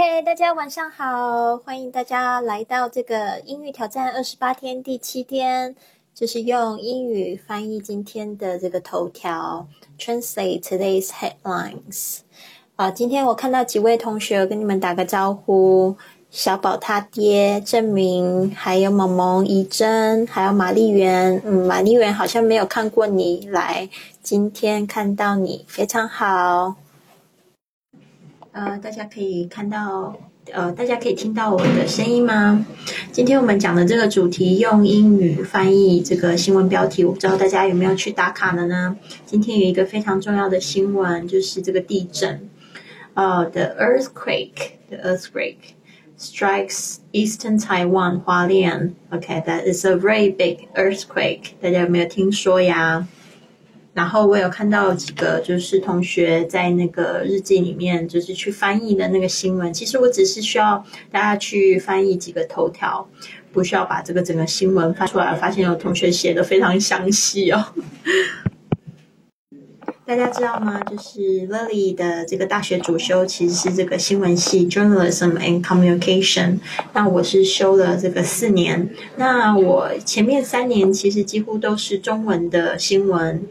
OK， 大家晚上好，欢迎大家来到这个英语挑战28天第7天，就是用英语翻译今天的这个头条 Translate today's headlines。 今天我看到几位同学，跟你们打个招呼，小宝他爹郑明，还有萌萌怡珍，还有玛丽媛。玛丽媛好像没有看过你来，今天看到你非常好。大家可以看到，大家可以听到我的声音吗？今天我们讲的这个主题，用英语翻译这个新闻标题，我不知道大家有没有去打卡了呢？今天有一个非常重要的新闻，就是这个地震。The earthquake strikes eastern Taiwan, Hualien. Okay, that is a very big earthquake. 大家有没有听说呀？然后我有看到几个就是同学在那个日记里面就是去翻译的那个新闻，其实我只是需要大家去翻译几个头条，不需要把这个整个新闻翻出来。发现有同学写的非常详细哦。大家知道吗？就是 Lily 的这个大学主修其实是这个新闻系 Journalism and Communication， 那我是修了这个4年，那我前面3年其实几乎都是中文的新闻，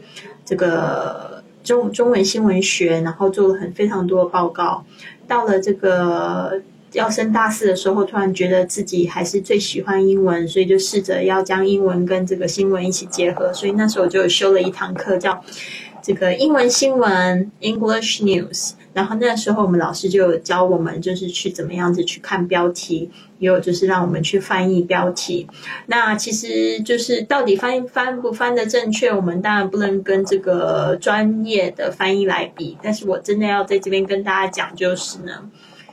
这个中文新闻学，然后做了非常多的报告。到了这个要升大4的时候，突然觉得自己还是最喜欢英文，所以就试着要将英文跟这个新闻一起结合，所以那时候就修了一堂课叫这个英文新闻 English News， 然后那时候我们老师就有教我们就是去怎么样子去看标题，也有就是让我们去翻译标题。那其实就是到底翻不翻的正确，我们当然不能跟这个专业的翻译来比，但是我真的要在这边跟大家讲，就是呢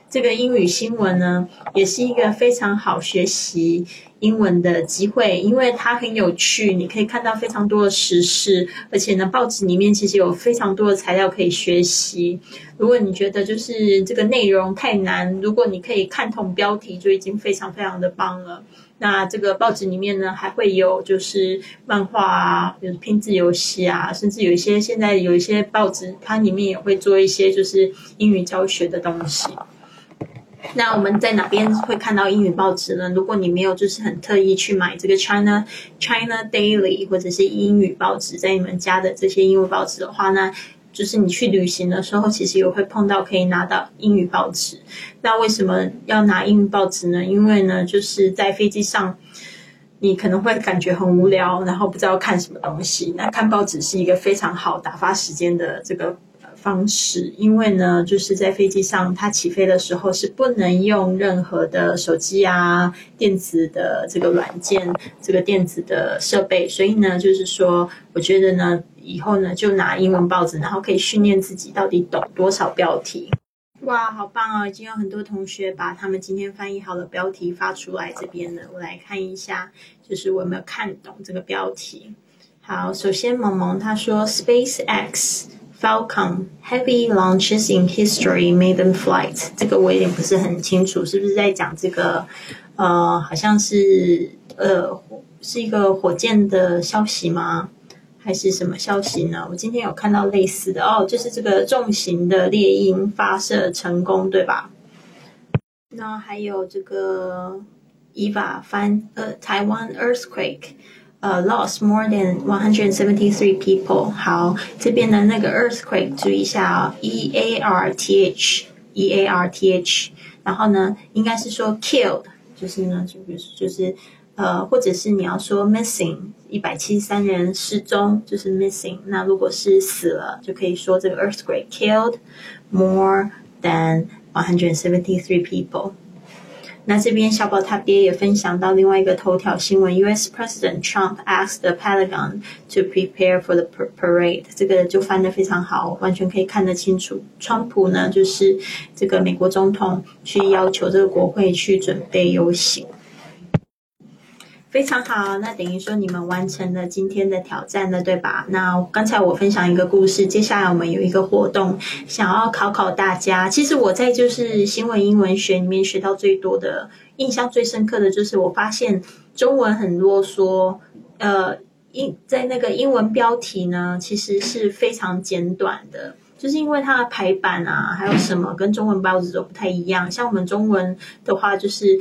这个英语新闻呢也是一个非常好学习英文的机会，因为它很有趣，你可以看到非常多的时事，而且呢报纸里面其实有非常多的材料可以学习。如果你觉得就是这个内容太难，如果你可以看懂标题就已经非常非常的棒了。那这个报纸里面呢还会有就是漫画啊，有拼字游戏啊，甚至有一些现在有一些报纸它里面也会做一些就是英语教学的东西。那我们在哪边会看到英语报纸呢？如果你没有就是很特意去买这个 China Daily 或者是英语报纸，在你们家的这些英语报纸的话呢，就是你去旅行的时候其实也会碰到可以拿到英语报纸。那为什么要拿英语报纸呢？因为呢就是在飞机上你可能会感觉很无聊，然后不知道看什么东西，那看报纸是一个非常好打发时间的这个方式。因为呢就是在飞机上它起飞的时候是不能用任何的手机啊，电子的这个软件，这个电子的设备，所以呢就是说我觉得呢以后呢就拿英文报纸，然后可以训练自己到底懂多少标题。哇，好棒哦，已经有很多同学把他们今天翻译好的标题发出来这边了，我来看一下就是我有没有看懂这个标题。好，首先萌萌他说 SpaceX Falcon Heavy launches in history maiden flight， 这个我也不是很清楚，是不是在讲这个好像是是一个火箭的消息吗？还是什么消息呢？我今天有看到类似的哦，就是这个重型的猎鹰发射成功，对吧？那还有这个 EVA 台湾 earthquake。Lost more than 173 people。 好，这边的那个 earthquake 注意一下哦， E-A-R-T-H， 然后呢应该是说 killed， 就是呢就是或者是你要说 missing， 173人失踪就是 missing， 那如果是死了就可以说这个 earthquake killed more than 173 people。那这边小宝他爹也分享到另外一个头条新闻 US President Trump asked the Pentagon to prepare for the parade， 这个就翻得非常好，完全可以看得清楚。川普呢就是这个美国总统去要求这个国会去准备游行。非常好，那等于说你们完成了今天的挑战了，对吧？那刚才我分享一个故事，接下来我们有一个活动想要考考大家。其实我在就是新闻英文学里面学到最多的，印象最深刻的就是我发现中文很啰嗦，在那个英文标题呢其实是非常简短的，就是因为它的排版啊还有什么跟中文报纸都不太一样，像我们中文的话就是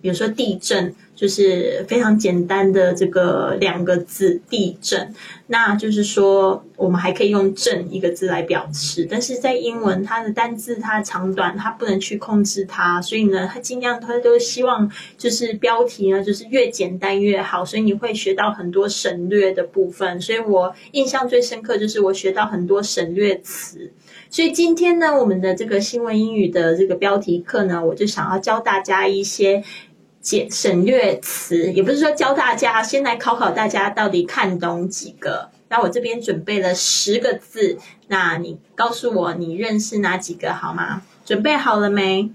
比如说地震就是非常简单的这个2个字地震，那就是说我们还可以用震1个字来表示，但是在英文它的单字它的长短它不能去控制它，所以呢它尽量它都希望就是标题呢就是越简单越好，所以你会学到很多省略的部分，所以我印象最深刻就是我学到很多省略词。所以今天呢我们的这个新闻英语的这个标题课呢，我就想要教大家一些省略词，也不是说教大家，先来考考大家到底看懂几个。那我这边准备了10个字，那你告诉我你认识哪几个好吗？准备好了没？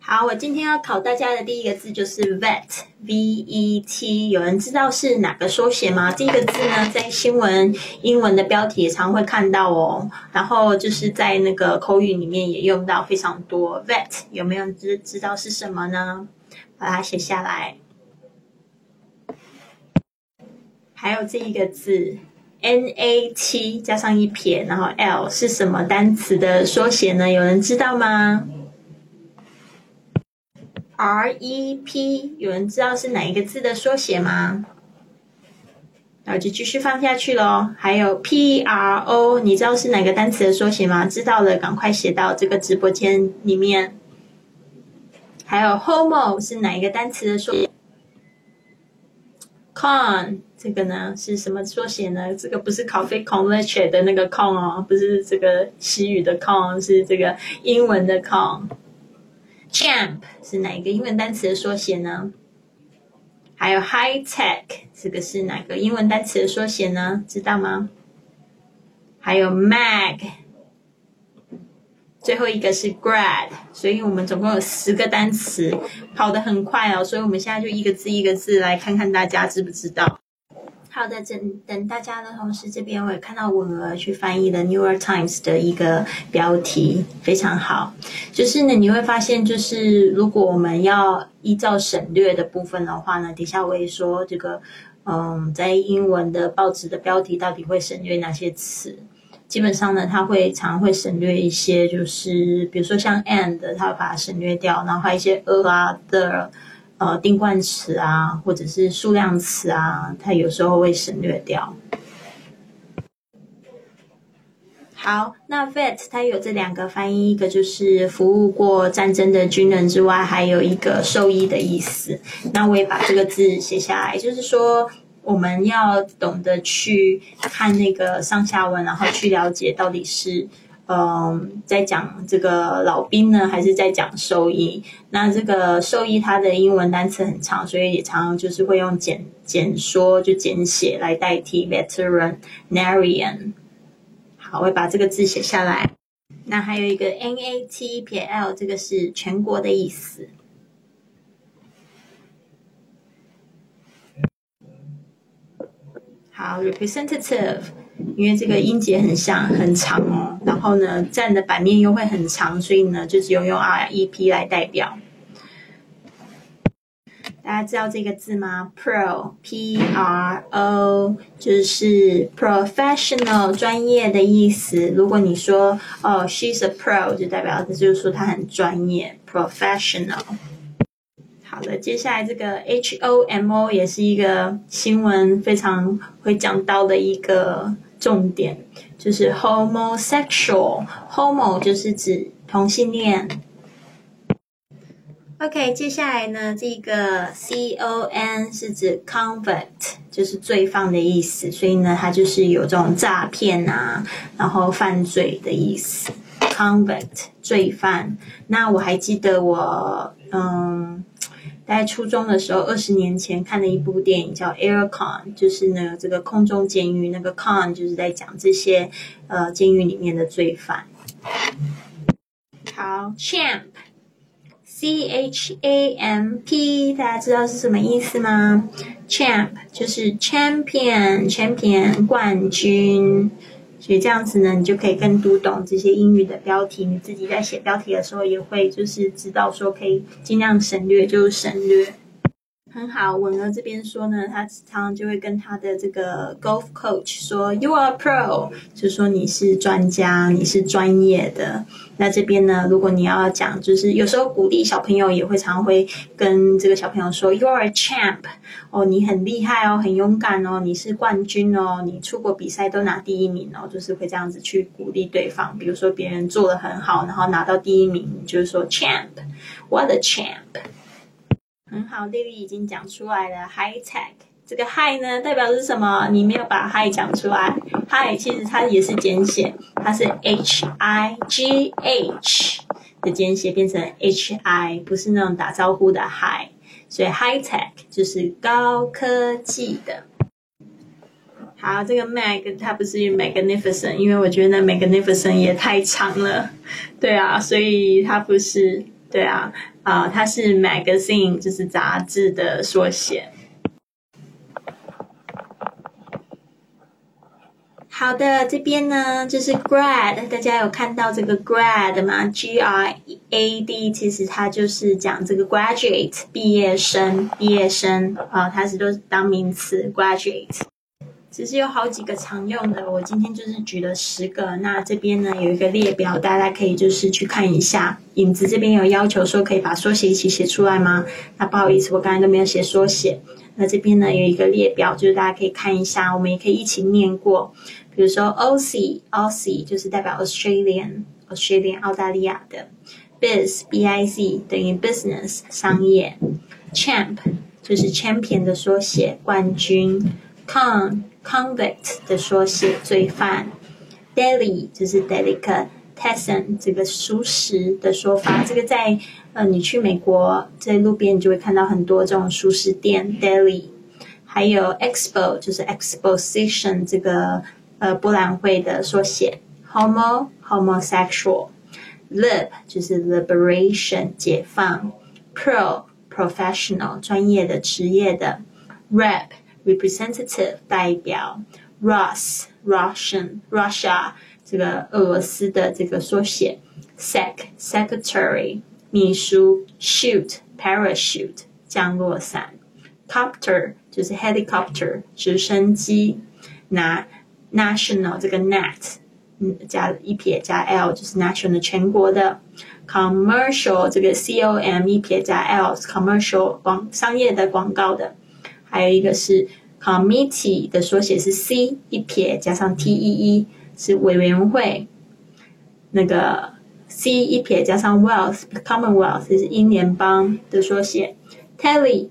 好，我今天要考大家的第一个字就是 vet， V-E-T， 有人知道是哪个缩写吗？这个字呢在新闻英文的标题也常会看到哦，然后就是在那个口语里面也用到非常多。 vet 有没有人知道是什么呢？把它写下来。还有这一个字 NAT 加上1撇然后 L 是什么单词的缩写呢？有人知道吗？REP 有人知道是哪一个字的缩写吗？然后就继续放下去咯。还有 PRO 你知道是哪个单词的缩写吗？知道了赶快写到这个直播间里面。还有 homo 是哪一个单词的缩写？ con 这个呢是什么缩写呢？这个不是咖啡 con leche 的那个 con 哦，不是这个西语的 con， 是这个英文的 con。Champ 是哪一个英文单词的缩写呢？还有 high tech 这个是哪个英文单词的缩写呢？知道吗？还有 mag， 最后一个是 grad， 所以我们总共有10个单词，跑得很快哦，所以我们现在就1个字1个字来看看大家知不知道。好的，等大家的同时，这边我也看到文娥去翻译的 New York Times 的一个标题，非常好。就是呢，你会发现，就是如果我们要依照省略的部分的话呢，底下我也说这个，在英文的报纸的标题到底会省略哪些词？基本上呢，它会常会省略一些，就是比如说像 and， 它会把它省略掉，然后还有一些the。定冠词啊，或者是数量词啊，它有时候会省略掉。好，那 vet 它有这2个翻译，一个就是服务过战争的军人之外，还有一个兽医的意思。那我也把这个字写下来，就是说我们要懂得去看那个上下文，然后去了解到底是。在讲这个老兵呢，还是在讲兽医？那这个兽医它的英文单词很长，所以也常常就是会用简说就简写来代替 veterinarian。好，我会把这个字写下来。那还有一个 NAT-L， 这个是全国的意思。好 ，representative。因为这个音节很像很长哦，然后呢占的版面又会很长，所以呢就只有用 REP 来代表。大家知道这个字吗？ Pro P-R-O 就是 professional 专业的意思。如果你说哦 she's a pro 就代表就是说她很专业 professional。好的，接下来这个 HOMO 也是一个新闻非常会讲到的一个重点，就是 homosexual， homo 就是指同性恋。OK， 接下来呢，这个 CON 是指 convict， 就是罪犯的意思，所以呢，它就是有这种诈骗啊，然后犯罪的意思。convict 罪犯。那我还记得我在初中的时候20年前看的一部电影叫 Aircon， 就是呢这个空中监狱，那个 con 就是在讲这些监狱里面的罪犯。好 ，champ C-H-A-M-P 大家知道是什么意思吗？ champ 就是 champion 冠军。所以这样子呢，你就可以更读懂这些英语的标题。你自己在写标题的时候，也会就是知道说可以尽量省略就省略。很好，文儿这边说呢，他常常就会跟他的这个 golf coach 说 You are a pro， 就说你是专家，你是专业的。那这边呢，如果你要讲，就是有时候鼓励小朋友也会常会跟这个小朋友说 You are a champ， 哦，你很厉害哦，很勇敢哦，你是冠军哦，你出国比赛都拿第一名哦，就是会这样子去鼓励对方。比如说别人做得很好，然后拿到第一名，你就是说 champ， What a champ。很好，丽丽已经讲出来了 high tech， 这个 high 呢代表是什么？你没有把 high 讲出来。 high 其实它也是简写，它是 HIGH 的简写，变成 HI， 不是那种打招呼的 high， 所以 high tech 就是高科技的。好，这个 mag 它不是 magnificent， 因为我觉得 magnificent 也太长了，对啊，所以它不是，对啊，它是 magazine， 就是杂志的缩写。好的，这边呢就是 grad， 大家有看到这个 grad 吗？ G-R-A-D， 其实它就是讲这个 graduate， 毕业生它是都是当名词 graduate。其实有好几个常用的，我今天就是举了10个。那这边呢有一个列表，大家可以就是去看一下。影子这边有要求说可以把缩写一起写出来吗？那不好意思，我刚才都没有写缩写。那这边呢有一个列表，就是大家可以看一下，我们也可以一起念过。比如说 Aussie 就是代表 Australian 澳大利亚的。Biz 等于 business 商业。Champ 就是 champion 的缩写，冠军。Convict 的缩写，罪犯。Daily 就是 delicatessen 这个熟食的说法，这个在你去美国在路边你就会看到很多这种熟食店 daily。还有 expo 就是 exposition 这个博览会的缩写。homosexual。lib 就是 liberation 解放。professional 专业的职业的。representative 代表。Russia 这个俄罗斯的这个缩写。secretary 秘书。chute parachute 降落伞。copter 就是 helicopter 直升机。national 这个 net 加一撇加 l 就是 national 全国的。commercial 这个 com 一撇加 l commercial 商业的广告的。还有一个是 committee 的缩写是 C 一撇加上 TEE 是委员会，那个 C 一撇加上 Commonwealth 是英联邦的缩写。 Tele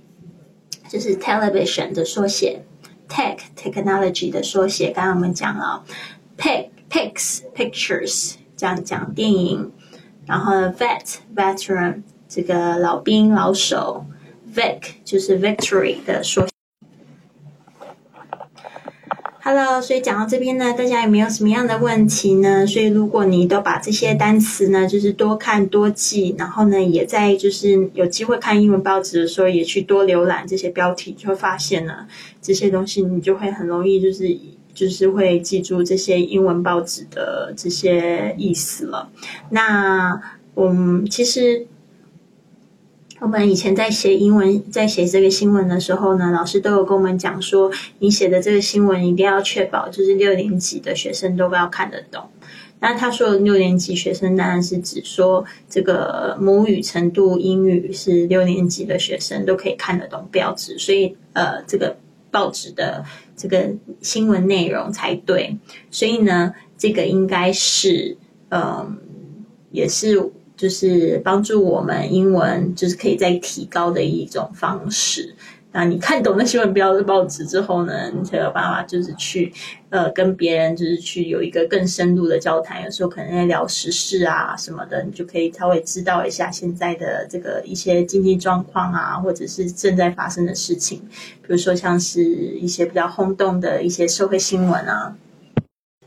就是 television 的缩写。 Tech technology 的缩写，刚刚我们讲了。 Pics pictures 讲电影。然后 veteran 这个老兵老手。Vic 就是 victory 的缩写。Hello， 所以讲到这边呢，大家有没有什么样的问题呢？所以如果你都把这些单词呢，就是多看多记，然后呢，也在就是有机会看英文报纸的时候，也去多浏览这些标题，就会发现呢，这些东西你就会很容易就是会记住这些英文报纸的这些意思了。那其实。我们以前在写英文，在写这个新闻的时候呢，老师都有跟我们讲说，你写的这个新闻一定要确保就是6年级的学生都要看得懂。那他说的6年级学生当然是指说这个母语程度英语是6年级的学生都可以看得懂标志，所以这个报纸的这个新闻内容才对。所以呢，这个应该是也是。就是帮助我们英文就是可以再提高的一种方式。那你看懂那新闻标的报纸之后呢，你才有办法就是去跟别人就是去有一个更深入的交谈。有时候可能在聊时事啊什么的，你就可以稍微知道一下现在的这个一些经济状况啊，或者是正在发生的事情，比如说像是一些比较轰动的一些社会新闻啊。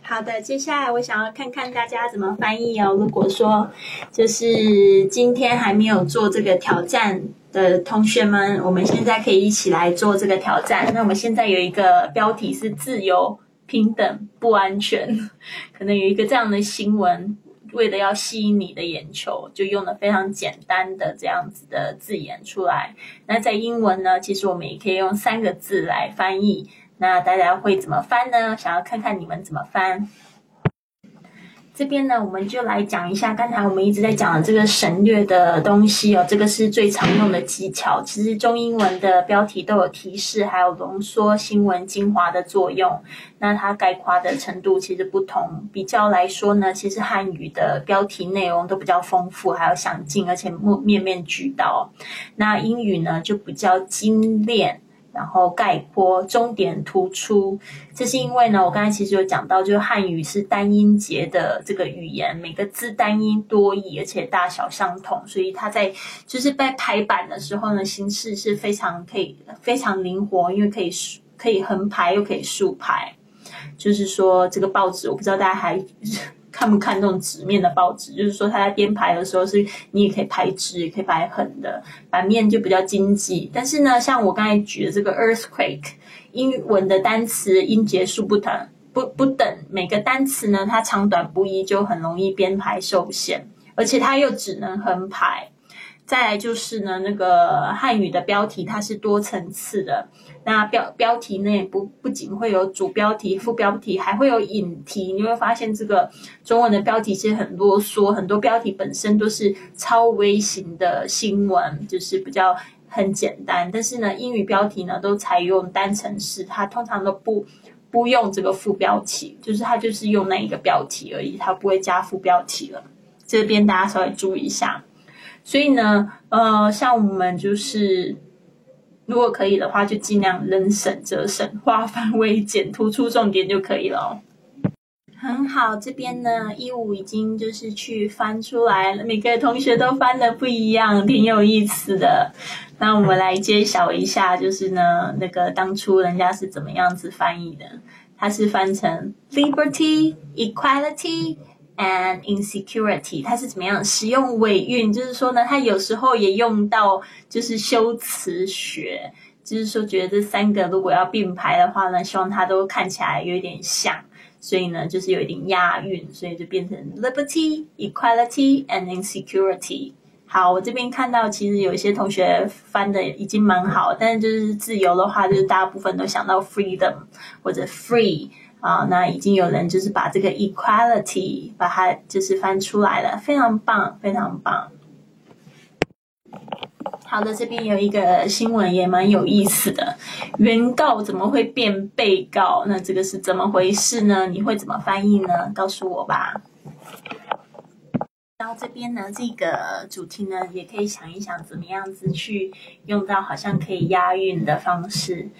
好的，接下来我想要看看大家怎么翻译哦。如果说就是今天还没有做这个挑战的同学们，我们现在可以一起来做这个挑战。那我们现在有一个标题是自由、平等、不安全，可能有一个这样的新闻。为了要吸引你的眼球，就用了非常简单的这样子的字眼出来。那在英文呢，其实我们也可以用3个字来翻译，那大家会怎么翻呢？想要看看你们怎么翻。这边呢，我们就来讲一下刚才我们一直在讲的这个省略的东西哦，这个是最常用的技巧。其实中英文的标题都有提示，还有浓缩新闻精华的作用，那它概括的程度其实不同。比较来说呢，其实汉语的标题内容都比较丰富，还有详尽，而且面面俱到。那英语呢，就比较精炼，然后概括，重点突出。这是因为呢，我刚才其实有讲到，就是汉语是单音节的这个语言，每个字单音多义，而且大小相同，所以它在就是在排版的时候呢，形式是非常可以非常灵活，因为可以横排又可以竖排。就是说这个报纸，我不知道大家还看不看这种纸面的报纸，就是说它在编排的时候是你也可以排直也可以排横的，版面就比较经济。但是呢，像我刚才举的这个 earthquake， 英文的单词音节数不等，每个单词呢它长短不一，就很容易编排受限，而且它又只能横排。再来就是呢，那个汉语的标题它是多层次的，那标题内不仅会有主标题、副标题，还会有引题。你会发现这个中文的标题其实很啰嗦，很多标题本身都是超微型的新闻，就是比较很简单。但是呢，英语标题呢都采用单层式，它通常都不用这个副标题，就是它就是用那一个标题而已，它不会加副标题了。这边大家稍微注意一下。所以呢，像我们就是，如果可以的话，就尽量能省则省，化繁为简，突出重点就可以了。很好，这边呢，15已经就是去翻出来了，每个同学都翻的不一样，挺有意思的。那我们来揭晓一下，就是呢，那个当初人家是怎么样子翻译的？它是翻成 liberty, equality。and insecurity， 它是怎么样使用尾韵？就是说呢，它有时候也用到就是修辞学，就是说觉得这3个如果要并排的话呢，希望它都看起来有一点像，所以呢就是有一点押韵，所以就变成 liberty, equality and insecurity。 好，我这边看到其实有一些同学翻的已经蛮好，但是就是自由的话，就是大部分都想到 freedom 或者 free啊，那已经有人就是把这个 equality 把它就是翻出来了，非常棒，非常棒。好的，这边有一个新闻也蛮有意思的，原告怎么会变被告？那这个是怎么回事呢？你会怎么翻译呢？告诉我吧。到这边呢，这个主题呢，也可以想一想怎么样子去用到好像可以押韵的方式。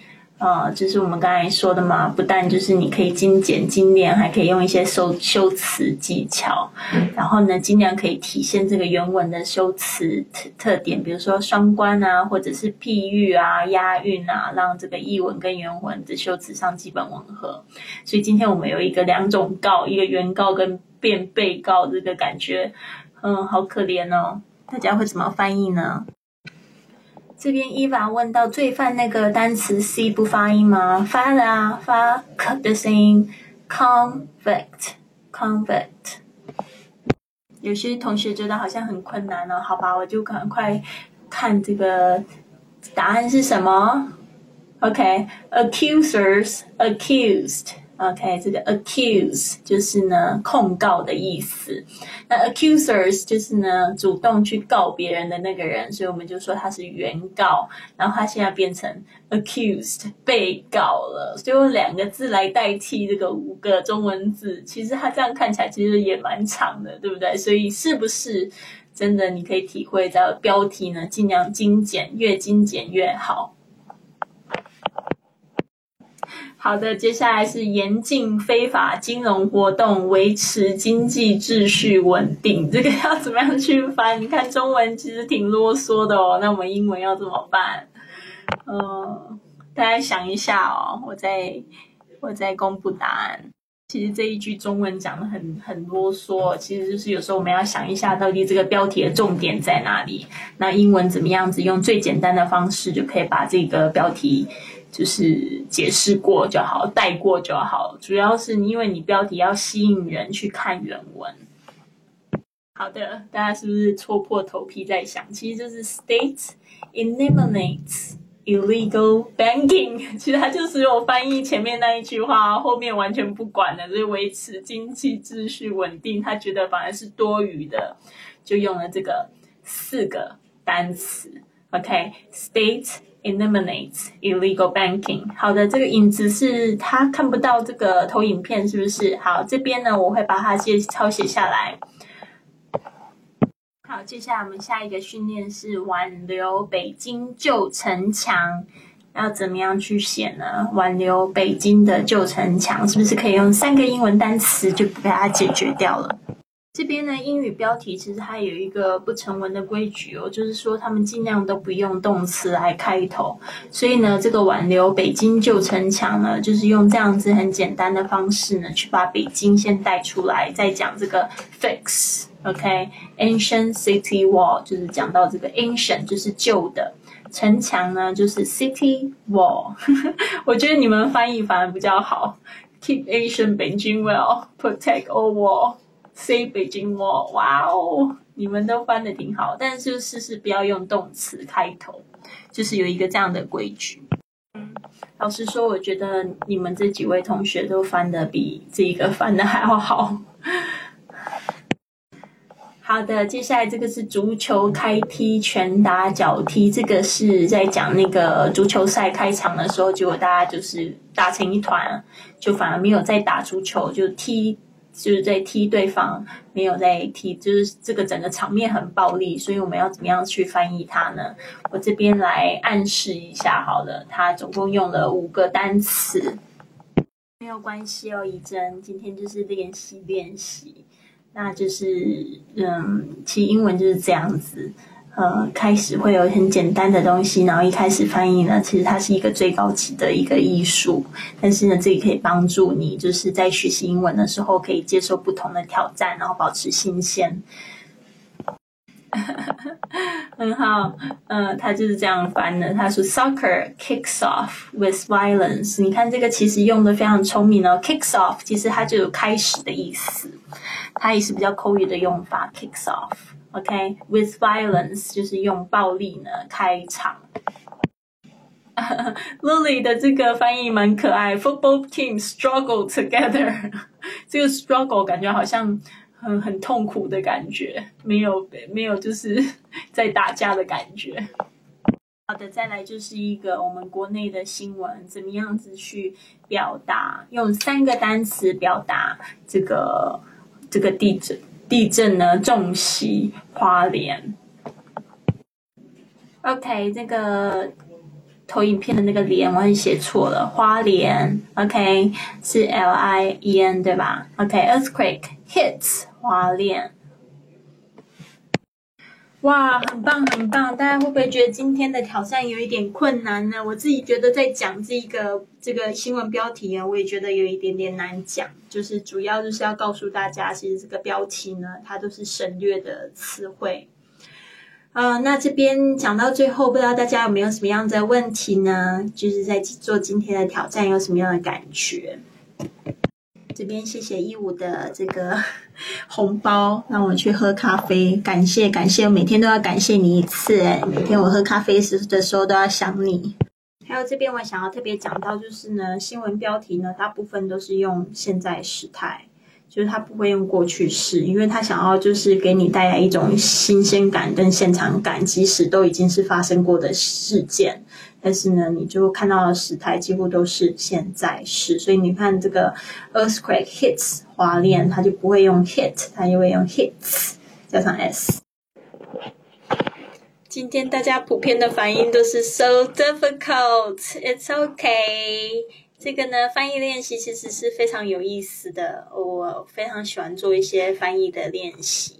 就是我们刚才说的嘛，不但就是你可以精简精炼，还可以用一些修辞技巧，然后呢，尽量可以体现这个原文的修辞特点，比如说双关啊，或者是譬喻啊、押韵啊，让这个译文跟原文的修辞上基本吻合。所以今天我们有一个2种告，一个原告跟变被告，这个感觉，好可怜哦。大家会怎么翻译呢？这边Eva问到罪犯那个单词 C 不发音吗？发了啊，发 k 的声音 ，convict。有些同学觉得好像很困难哦，好吧，我就赶快看这个答案是什么。OK，accusers accused。OK， 这个 accuse 就是呢控告的意思，那 accusers 就是呢主动去告别人的那个人，所以我们就说他是原告，然后他现在变成 accused 被告了，就用2个字来代替这个5个中文字，其实他这样看起来其实也蛮长的，对不对？所以是不是真的你可以体会到标题呢，尽量精简，越精简越好。好的，接下来是严禁非法金融活动，维持经济秩序稳定。这个要怎么样去翻？你看中文其实挺啰嗦的哦，那我们英文要怎么办？大家想一下哦，我再公布答案。其实这一句中文讲得很啰嗦，其实就是有时候我们要想一下到底这个标题的重点在哪里。那英文怎么样子用最简单的方式就可以把这个标题就是解释过就好，带过就好，主要是因为你标题要吸引人去看原文。好的，大家是不是戳破头皮在想？其实就是 State eliminates illegal banking， 其实它就是我翻译前面那一句话，后面完全不管了，所以维持经济秩序稳定，他觉得反而是多余的，就用了这个四个单词。OK， State eliminates illegal banking。 好的，这个影子是他看不到这个投影片是不是？好，这边呢我会把它抄写下来。好，接下来我们下一个训练是挽留北京旧城墙，要怎么样去写呢？挽留北京的旧城墙，是不是可以用3个英文单词就把它解决掉了？这边呢，英语标题其实它有一个不成文的规矩哦，就是说他们尽量都不用动词来开头，所以呢，这个挽留北京旧城墙呢，就是用这样子很简单的方式呢，去把北京先带出来，再讲这个 fix。OK， ancient city wall 就是讲到这个 ancient 就是旧的，城墙呢就是 city wall 我觉得你们翻译反而比较好， keep ancient Beijing well, protect all wall, save Beijing wall。 哇哦，你们都翻得挺好，但是就是不要用动词开头，就是有一个这样的规矩。老实说我觉得你们这几位同学都翻得比这个翻得还要好。好的，接下来这个是足球开踢拳打脚踢，这个是在讲那个足球赛开场的时候，结果大家就是打成一团，就反而没有在打足球，就踢，就是在踢对方，没有在踢，就是这个整个场面很暴力，所以我们要怎么样去翻译它呢？我这边来暗示一下好了，它总共用了5个单词，没有关系哦，怡珍，今天就是练习练习。那就是其实英文就是这样子，开始会有很简单的东西，然后一开始翻译呢，其实它是一个最高级的一个艺术，但是呢，这里可以帮助你，就是在学习英文的时候可以接受不同的挑战，然后保持新鲜。很好，他就是这样翻的。他说 Soccer kicks off with violence， 你看这个其实用的非常聪明哦。Kicks off 其实它就有开始的意思，它也是比较口语的用法。Kicks off， OK， with violence 就是用暴力呢开场。Lily 的这个翻译蛮可爱 ，Football team struggle together， 这个 struggle 感觉好像很痛苦的感觉，没有就是在打架的感觉。好的，再来就是一个我们国内的新闻，怎么样子去表达，用3个单词表达这个地震呢重袭花莲。 OK， 这个投影片的那个莲我也写错了，花莲 OK 是 L-I-E-N 对吧？ OK， earthquake hits 花莲。哇，很棒很棒，大家会不会觉得今天的挑战有一点困难呢？我自己觉得在讲这个新闻标题啊，我也觉得有一点点难讲，就是主要就是要告诉大家，其实这个标题呢它都是省略的词汇。那这边讲到最后，不知道大家有没有什么样的问题呢？就是在做今天的挑战有什么样的感觉？这边谢谢15的这个红包，让我去喝咖啡，感谢感谢，我每天都要感谢你一次，每天我喝咖啡的时候都要想你。还有这边我想要特别讲到就是呢，新闻标题呢，大部分都是用现在时态。就是他不会用过去式，因为他想要就是给你带来一种新鲜感跟现场感，即使都已经是发生过的事件，但是呢你就看到的时态几乎都是现在式，所以你看这个 earthquake hits 华联，他就不会用 hit， 他就会用 hits 加上 s。 今天大家普遍的反应都是 so difficult, it's okay，这个呢翻译练习其实是非常有意思的，我非常喜欢做一些翻译的练习，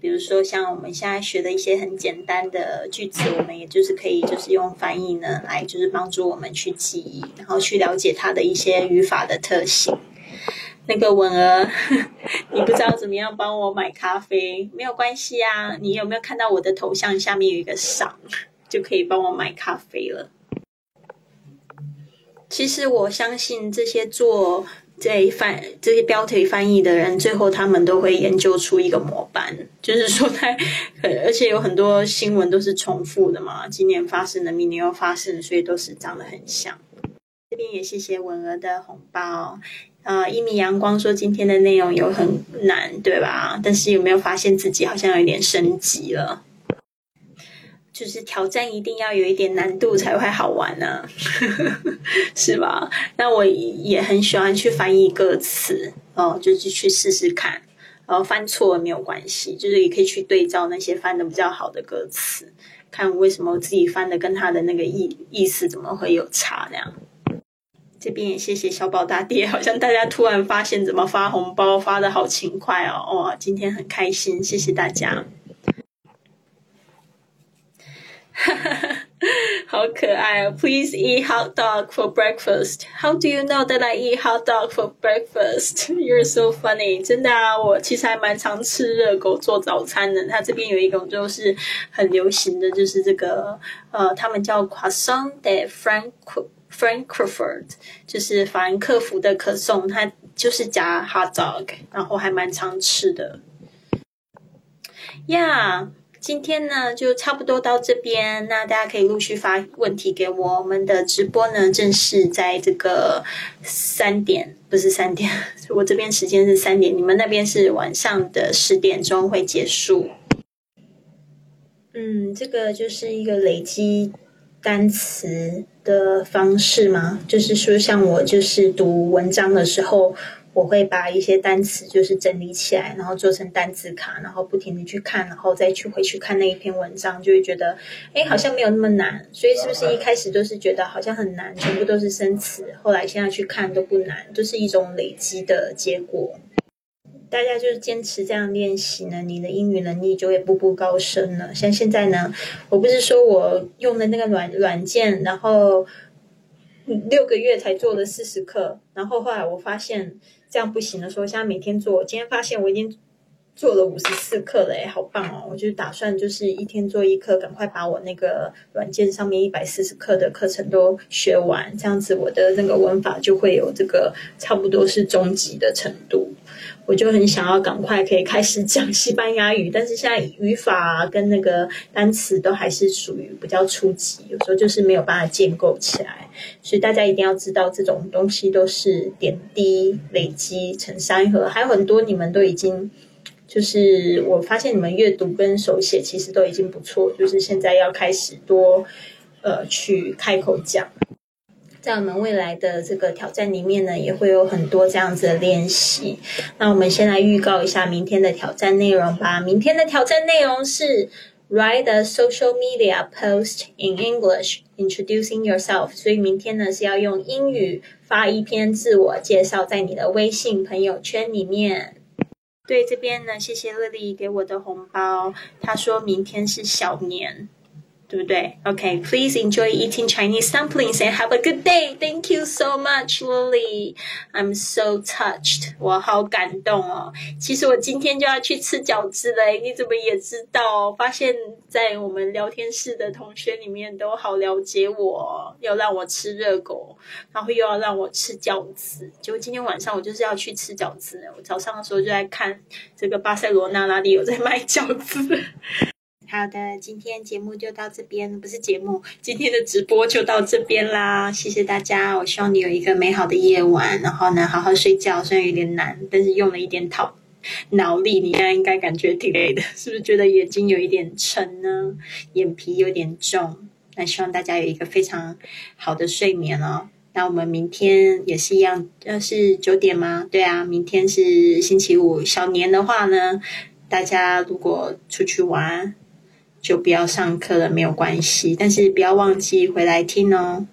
比如说像我们现在学的一些很简单的句子，我们也就是可以就是用翻译呢来就是帮助我们去记忆，然后去了解它的一些语法的特性。那个文儿你不知道怎么样帮我买咖啡，没有关系啊，你有没有看到我的头像下面有一个赏，就可以帮我买咖啡了。其实我相信这些做这些标题翻译的人，最后他们都会研究出一个模板，就是说他，而且有很多新闻都是重复的嘛，今年发生的，明年又发生的，所以都是长得很像。这边也谢谢文儿的红包。一米阳光说今天的内容有很难，对吧？但是有没有发现自己好像有点升级了？就是挑战一定要有一点难度才会好玩啊，是吧？那我也很喜欢去翻译歌词哦，就是去试试看，然后翻错了没有关系，就是也可以去对照那些翻的比较好的歌词，看为什么自己翻的跟他的那个意思怎么会有差那样。这边也谢谢小宝大爹，好像大家突然发现怎么发红包发的好勤快哦，哇，今天很开心，谢谢大家。好可爱哦。 Please eat hot dog for breakfast. How do you know that I eat hot dog for breakfast? You're so funny. 真的啊，我其实还蛮常吃热狗做早餐的。它这边有一种就是很流行的，就是这个他们叫 croissant de Frankfurt， 就是法兰克福的可颂，它就是夹 hot dog， 然后还蛮常吃的。Yeah.今天呢就差不多到这边，那大家可以陆续发问题给我。我们的直播呢正式在这个3点，我这边时间是3点，你们那边是晚上的10点钟会结束。这个就是一个累积单词的方式嘛，就是说像我就是读文章的时候，我会把一些单词就是整理起来，然后做成单词卡，然后不停的去看，然后再去回去看那一篇文章，就会觉得好像没有那么难。所以是不是一开始都是觉得好像很难，全部都是生词，后来现在去看都不难，就是一种累积的结果。大家就是坚持这样练习呢，你的英语能力就会步步高升了。像现在呢，我不是说我用的那个软件，然后6个月才做了40课，然后后来我发现这样不行的时候，现在每天做，今天发现我已经做了54课了，好棒哦！我就打算就是一天做1课，赶快把我那个软件上面140课的课程都学完，这样子我的那个文法就会有这个差不多是中级的程度。我就很想要赶快可以开始讲西班牙语，但是现在语法跟那个单词都还是属于比较初级，有时候就是没有办法建构起来。所以大家一定要知道，这种东西都是点滴累积成山河。还有很多你们都已经，就是我发现你们阅读跟手写其实都已经不错，就是现在要开始多去开口讲。在我们未来的这个挑战里面呢，也会有很多这样子的练习。那我们先来预告一下明天的挑战内容吧。明天的挑战内容是 Write a social media post in English introducing yourself。 所以明天呢是要用英语发一篇自我介绍在你的微信朋友圈里面。对，这边呢谢谢乐丽给我的红包，她说明天是小年，对不对？ OK, please enjoy eating Chinese dumplings and have a good day. Thank you so much, Lily. I'm so touched. 我好感动哦。其实我今天就要去吃饺子了，你怎么也知道哦？发现在我们聊天室的同学里面都好了解我，要让我吃热狗，然后又要让我吃饺子。结果今天晚上我就是要去吃饺子了。我早上的时候就在看这个巴塞罗那哪里有在卖饺子。好的，今天节目就到这边，不是节目，今天的直播就到这边啦，谢谢大家。我希望你有一个美好的夜晚，然后呢好好睡觉，虽然有点难，但是用了一点脑力，你现在应该感觉挺累的，是不是觉得眼睛有一点沉呢，眼皮有点重？那希望大家有一个非常好的睡眠哦。那我们明天也是一样，是9点吗？对啊，明天是星期五，小年的话呢，大家如果出去玩就不要上课了，没有关系，但是不要忘记回来听哦。